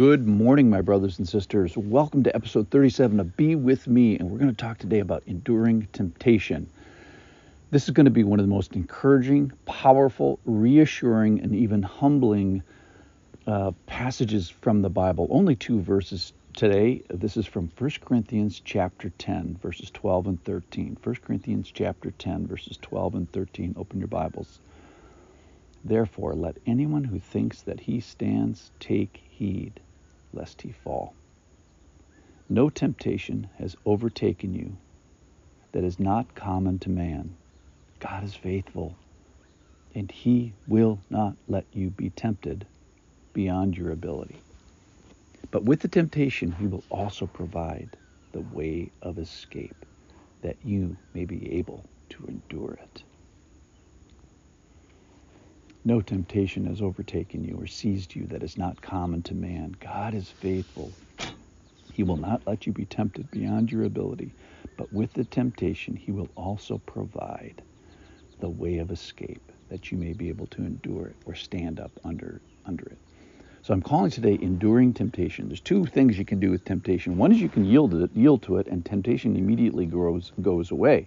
Good morning, my brothers and sisters. Welcome to episode 37 of Be With Me, and we're going to talk today about enduring temptation. This is going to be one of the most encouraging, powerful, reassuring, and even humbling passages from the Bible. Only two verses today. This is from 1 Corinthians chapter 10, verses 12 and 13. 1 Corinthians chapter 10, verses 12 and 13. Open your Bibles. Therefore, let anyone who thinks that he stands take heed, lest he fall. No temptation has overtaken you that is not common to man. God is faithful, and he will not let you be tempted beyond your ability. But with the temptation, he will also provide the way of escape, that you may be able to endure it. No temptation has overtaken you or seized you that is not common to man. God is faithful. He will not let you be tempted beyond your ability, but with the temptation, he will also provide the way of escape that you may be able to endure it or stand up under it. So I'm calling today enduring temptation. There's two things you can do with temptation. One is you can yield to it, and temptation immediately goes away.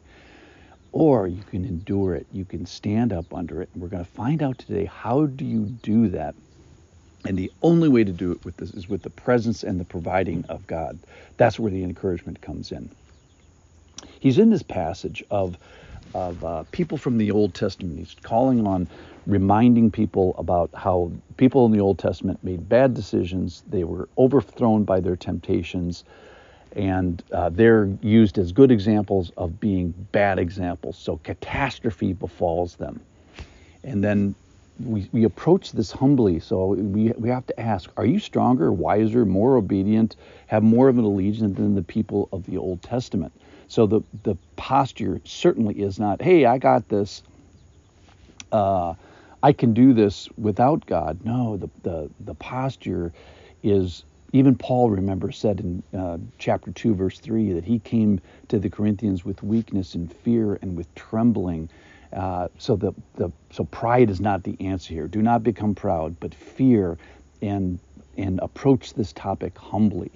Or you can endure it. You can stand up under it. And we're going to find out today, how do you do that? And the only way to do it with this is with the presence and the providing of God. That's where the encouragement comes in. He's in this passage of people from the Old Testament. He's calling on reminding people about how people in the Old Testament made bad decisions. They were overthrown by their temptations. And they're used as good examples of being bad examples. So catastrophe befalls them. And then we approach this humbly. So we have to ask, are you stronger, wiser, more obedient, have more of an allegiance than the people of the Old Testament? So the posture certainly is not, hey, I got this. I can do this without God. No, the posture is... Even Paul, remember, said in chapter 2, verse 3, that he came to the Corinthians with weakness and fear and with trembling. So pride is not the answer here. Do not become proud, but fear and approach this topic humbly.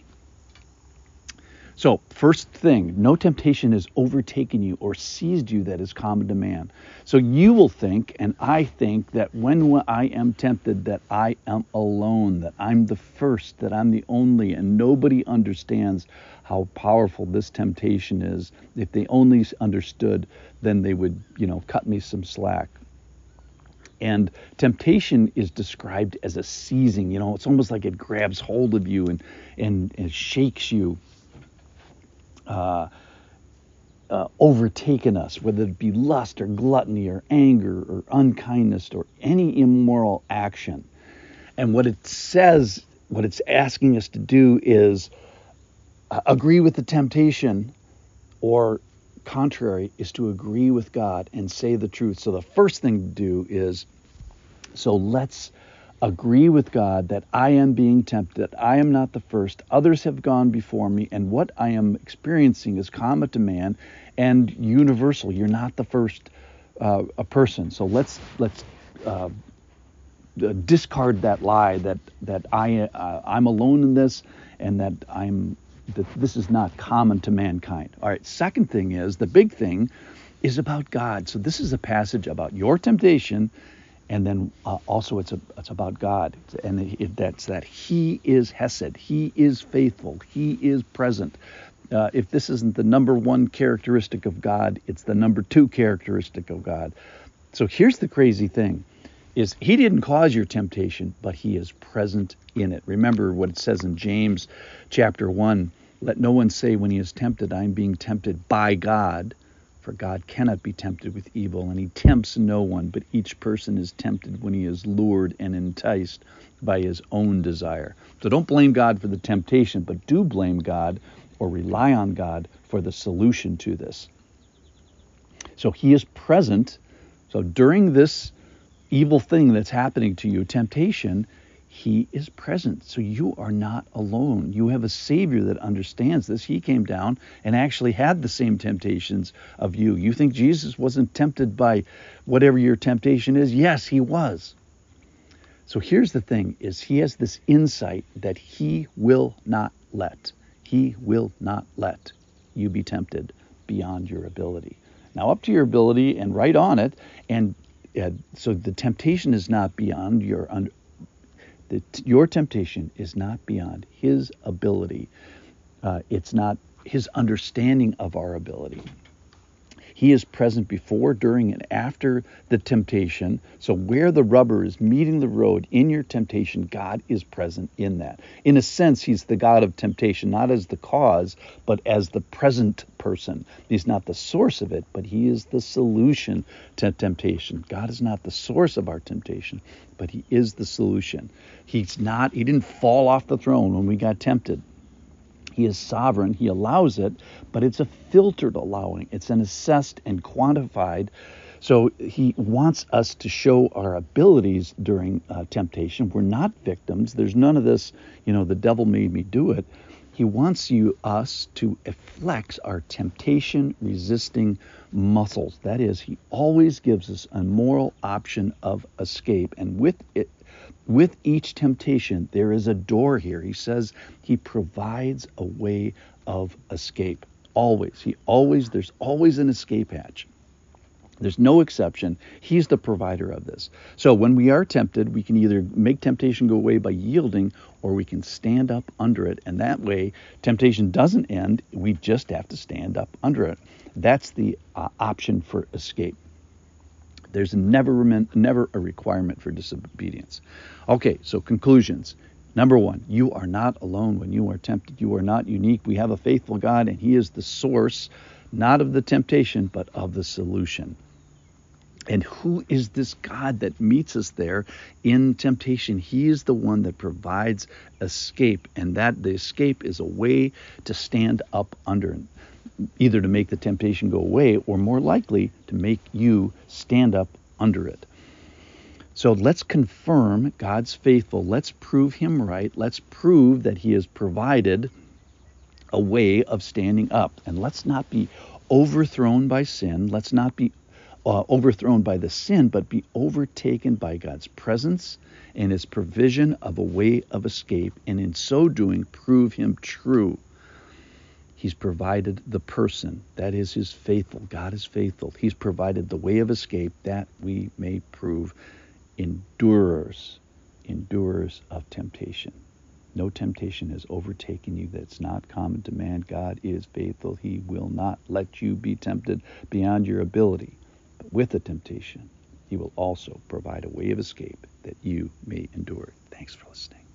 So, first thing, no temptation has overtaken you or seized you that is common to man. So you will think, and I think, that when I am tempted, that I am alone, that I'm the first, that I'm the only, and nobody understands how powerful this temptation is. If they only understood, then they would, cut me some slack. And temptation is described as a seizing. It's almost like it grabs hold of you and shakes you. Overtaken us, whether it be lust or gluttony or anger or unkindness or any immoral action. And what it says, what it's asking us to do is agree with the temptation, or contrary is to agree with God and say the truth. So the first thing to do is, so let's agree with God that I am being tempted. I am not the first. Others have gone before me, and what I am experiencing is common to man and universal. You're not the first a person. So let's discard that lie that I'm alone in this, and that this is not common to mankind. All right. Second thing is, the big thing is about God. So this is a passage about your temptation. And then also it's about God, and that's that he is Hesed, he is faithful, he is present. If this isn't the number one characteristic of God, it's the number two characteristic of God. So here's the crazy thing, is he didn't cause your temptation, but he is present in it. Remember what it says in James chapter 1, let no one say when he is tempted, I am being tempted by God. For God cannot be tempted with evil, and he tempts no one, but each person is tempted when he is lured and enticed by his own desire. So don't blame God for the temptation, but do blame God or rely on God for the solution to this. So he is present. So during this evil thing that's happening to you, temptation, he is present. So you are not alone. You have a Savior that understands this. He came down and actually had the same temptations of you. You think Jesus wasn't tempted by whatever your temptation is? Yes, he was. So here's the thing, is he has this insight that he will not let. He will not let you be tempted beyond your ability. Now up to your ability and right on it. And so the temptation is not beyond your temptation is not beyond his ability. It's not his understanding of our ability. He is present before, during, and after the temptation. So where the rubber is meeting the road in your temptation, God is present in that. In a sense, he's the God of temptation, not as the cause, but as the present person. He's not the source of it, but he is the solution to temptation. God is not the source of our temptation, but he is the solution. He didn't fall off the throne when we got tempted. He is sovereign. He allows it, but it's a filtered allowing. It's an assessed and quantified. So he wants us to show our abilities during temptation. We're not victims. There's none of this, the devil made me do it. He wants us to flex our temptation-resisting muscles. That is, he always gives us a moral option of escape, and with each temptation, there is a door here. He says he provides a way of escape. Always. There's always an escape hatch. There's no exception. He's the provider of this. So when we are tempted, we can either make temptation go away by yielding, or we can stand up under it. And that way, temptation doesn't end. We just have to stand up under it. That's the option for escape. There's never a requirement for disobedience. Okay, so conclusions. Number one, you are not alone when you are tempted. You are not unique. We have a faithful God, and he is the source, not of the temptation, but of the solution. And who is this God that meets us there in temptation? He is the one that provides escape, and that the escape is a way to stand up under it, either to make the temptation go away or more likely to make you stand up under it. So let's confirm God's faithful. Let's prove him right. Let's prove that he has provided a way of standing up. And let's not be overthrown by sin. Let's not be overthrown by the sin, but be overtaken by God's presence and his provision of a way of escape. And in so doing, prove him true. He's provided the person. That is his faithful. God is faithful. He's provided the way of escape that we may prove endurers of temptation. No temptation has overtaken you that's not common to man. God is faithful. He will not let you be tempted beyond your ability. But with the temptation, he will also provide a way of escape that you may endure. Thanks for listening.